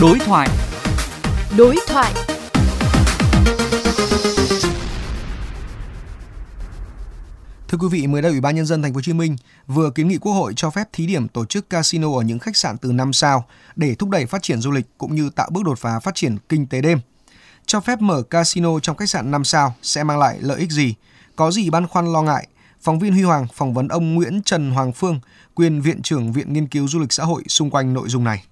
Đối thoại. Thưa quý vị, mới đây Ủy ban Nhân dân Thành phố Hồ Chí Minh vừa kiến nghị Quốc hội cho phép thí điểm tổ chức casino ở những khách sạn từ 5 sao để thúc đẩy phát triển du lịch cũng như tạo bước đột phá phát triển kinh tế đêm. Cho phép mở casino trong khách sạn 5 sao sẽ mang lại lợi ích gì? Có gì băn khoăn lo ngại? Phóng viên Huy Hoàng phỏng vấn ông Nguyễn Trần Hoàng Phương, quyền Viện trưởng Viện Nghiên cứu Du lịch Xã hội xung quanh nội dung này.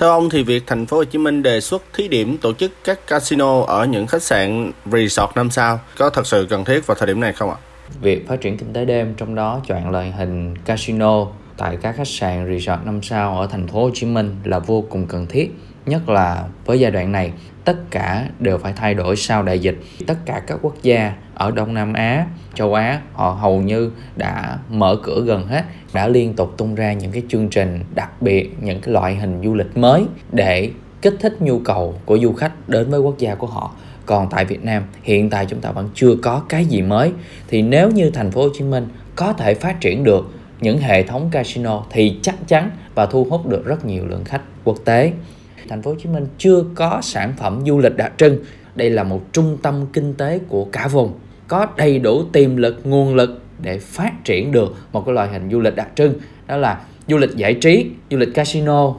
Theo ông thì việc Thành phố Hồ Chí Minh đề xuất thí điểm tổ chức các casino ở những khách sạn resort 5 sao có thật sự cần thiết vào thời điểm này không ạ? Việc phát triển kinh tế đêm, trong đó chọn loại hình casino tại các khách sạn resort 5 sao ở Thành phố Hồ Chí Minh là vô cùng cần thiết, nhất là với giai đoạn này tất cả đều phải thay đổi sau đại dịch. Tất cả các quốc gia ở Đông Nam Á, châu Á, họ hầu như đã mở cửa gần hết, đã liên tục tung ra những cái chương trình đặc biệt, những cái loại hình du lịch mới để kích thích nhu cầu của du khách đến với quốc gia của họ. Còn tại Việt Nam, hiện tại chúng ta vẫn chưa có cái gì mới. Thì nếu như Thành phố Hồ Chí Minh có thể phát triển được những hệ thống casino thì chắc chắn và thu hút được rất nhiều lượng khách quốc tế. Thành phố Hồ Chí Minh chưa có sản phẩm du lịch đặc trưng. Đây là một trung tâm kinh tế của cả vùng, có đầy đủ tiềm lực, nguồn lực để phát triển được một cái loại hình du lịch đặc trưng, đó là du lịch giải trí, du lịch casino.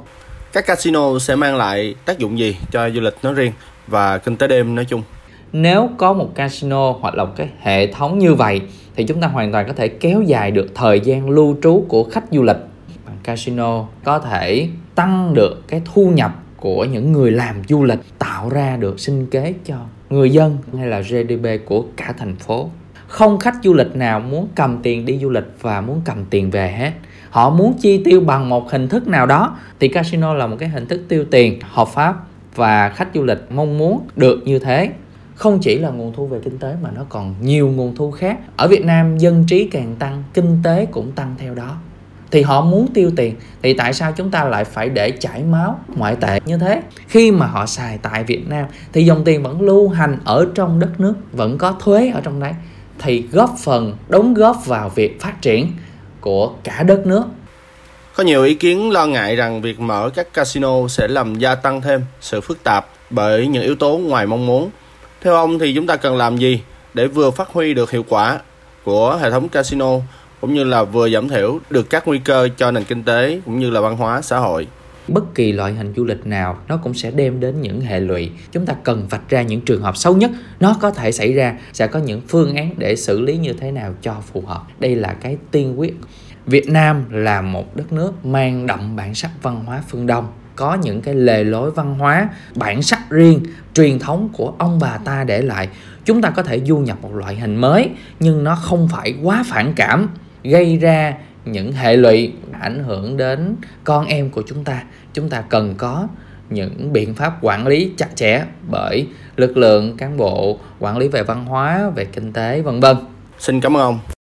Các casino sẽ mang lại tác dụng gì cho du lịch nói riêng và kinh tế đêm nói chung? Nếu có một casino hoặc là một cái hệ thống như vậy thì chúng ta hoàn toàn có thể kéo dài được thời gian lưu trú của khách du lịch. Bằng casino có thể tăng được cái thu nhập của những người làm du lịch, tạo ra được sinh kế cho người dân hay là GDP của cả thành phố. Không khách du lịch nào muốn cầm tiền đi du lịch và muốn cầm tiền về hết. Họ muốn chi tiêu bằng một hình thức nào đó thì casino là một cái hình thức tiêu tiền hợp pháp và khách du lịch mong muốn được như thế. Không chỉ là nguồn thu về kinh tế mà nó còn nhiều nguồn thu khác. Ở Việt Nam, dân trí càng tăng, kinh tế cũng tăng theo đó. Thì họ muốn tiêu tiền, thì tại sao chúng ta lại phải để chảy máu ngoại tệ như thế? Khi mà họ xài tại Việt Nam thì dòng tiền vẫn lưu hành ở trong đất nước, vẫn có thuế ở trong đấy, thì góp phần, đóng góp vào việc phát triển của cả đất nước. Có nhiều ý kiến lo ngại rằng việc mở các casino sẽ làm gia tăng thêm sự phức tạp bởi những yếu tố ngoài mong muốn. Theo ông thì chúng ta cần làm gì để vừa phát huy được hiệu quả của hệ thống casino cũng như là vừa giảm thiểu được các nguy cơ cho nền kinh tế cũng như là văn hóa xã hội? Bất kỳ loại hình du lịch nào nó cũng sẽ đem đến những hệ lụy. Chúng ta cần vạch ra những trường hợp xấu nhất nó có thể xảy ra, sẽ có những phương án để xử lý như thế nào cho phù hợp. Đây là cái tiên quyết. Việt Nam là một đất nước mang đậm bản sắc văn hóa phương Đông, có những cái lề lối văn hóa, bản sắc riêng, truyền thống của ông bà ta để lại. Chúng ta có thể du nhập một loại hình mới nhưng nó không phải quá phản cảm, gây ra những hệ lụy ảnh hưởng đến con em của chúng ta. Chúng ta cần có những biện pháp quản lý chặt chẽ bởi lực lượng cán bộ, quản lý về văn hóa, về kinh tế, vân vân. Xin cảm ơn ông.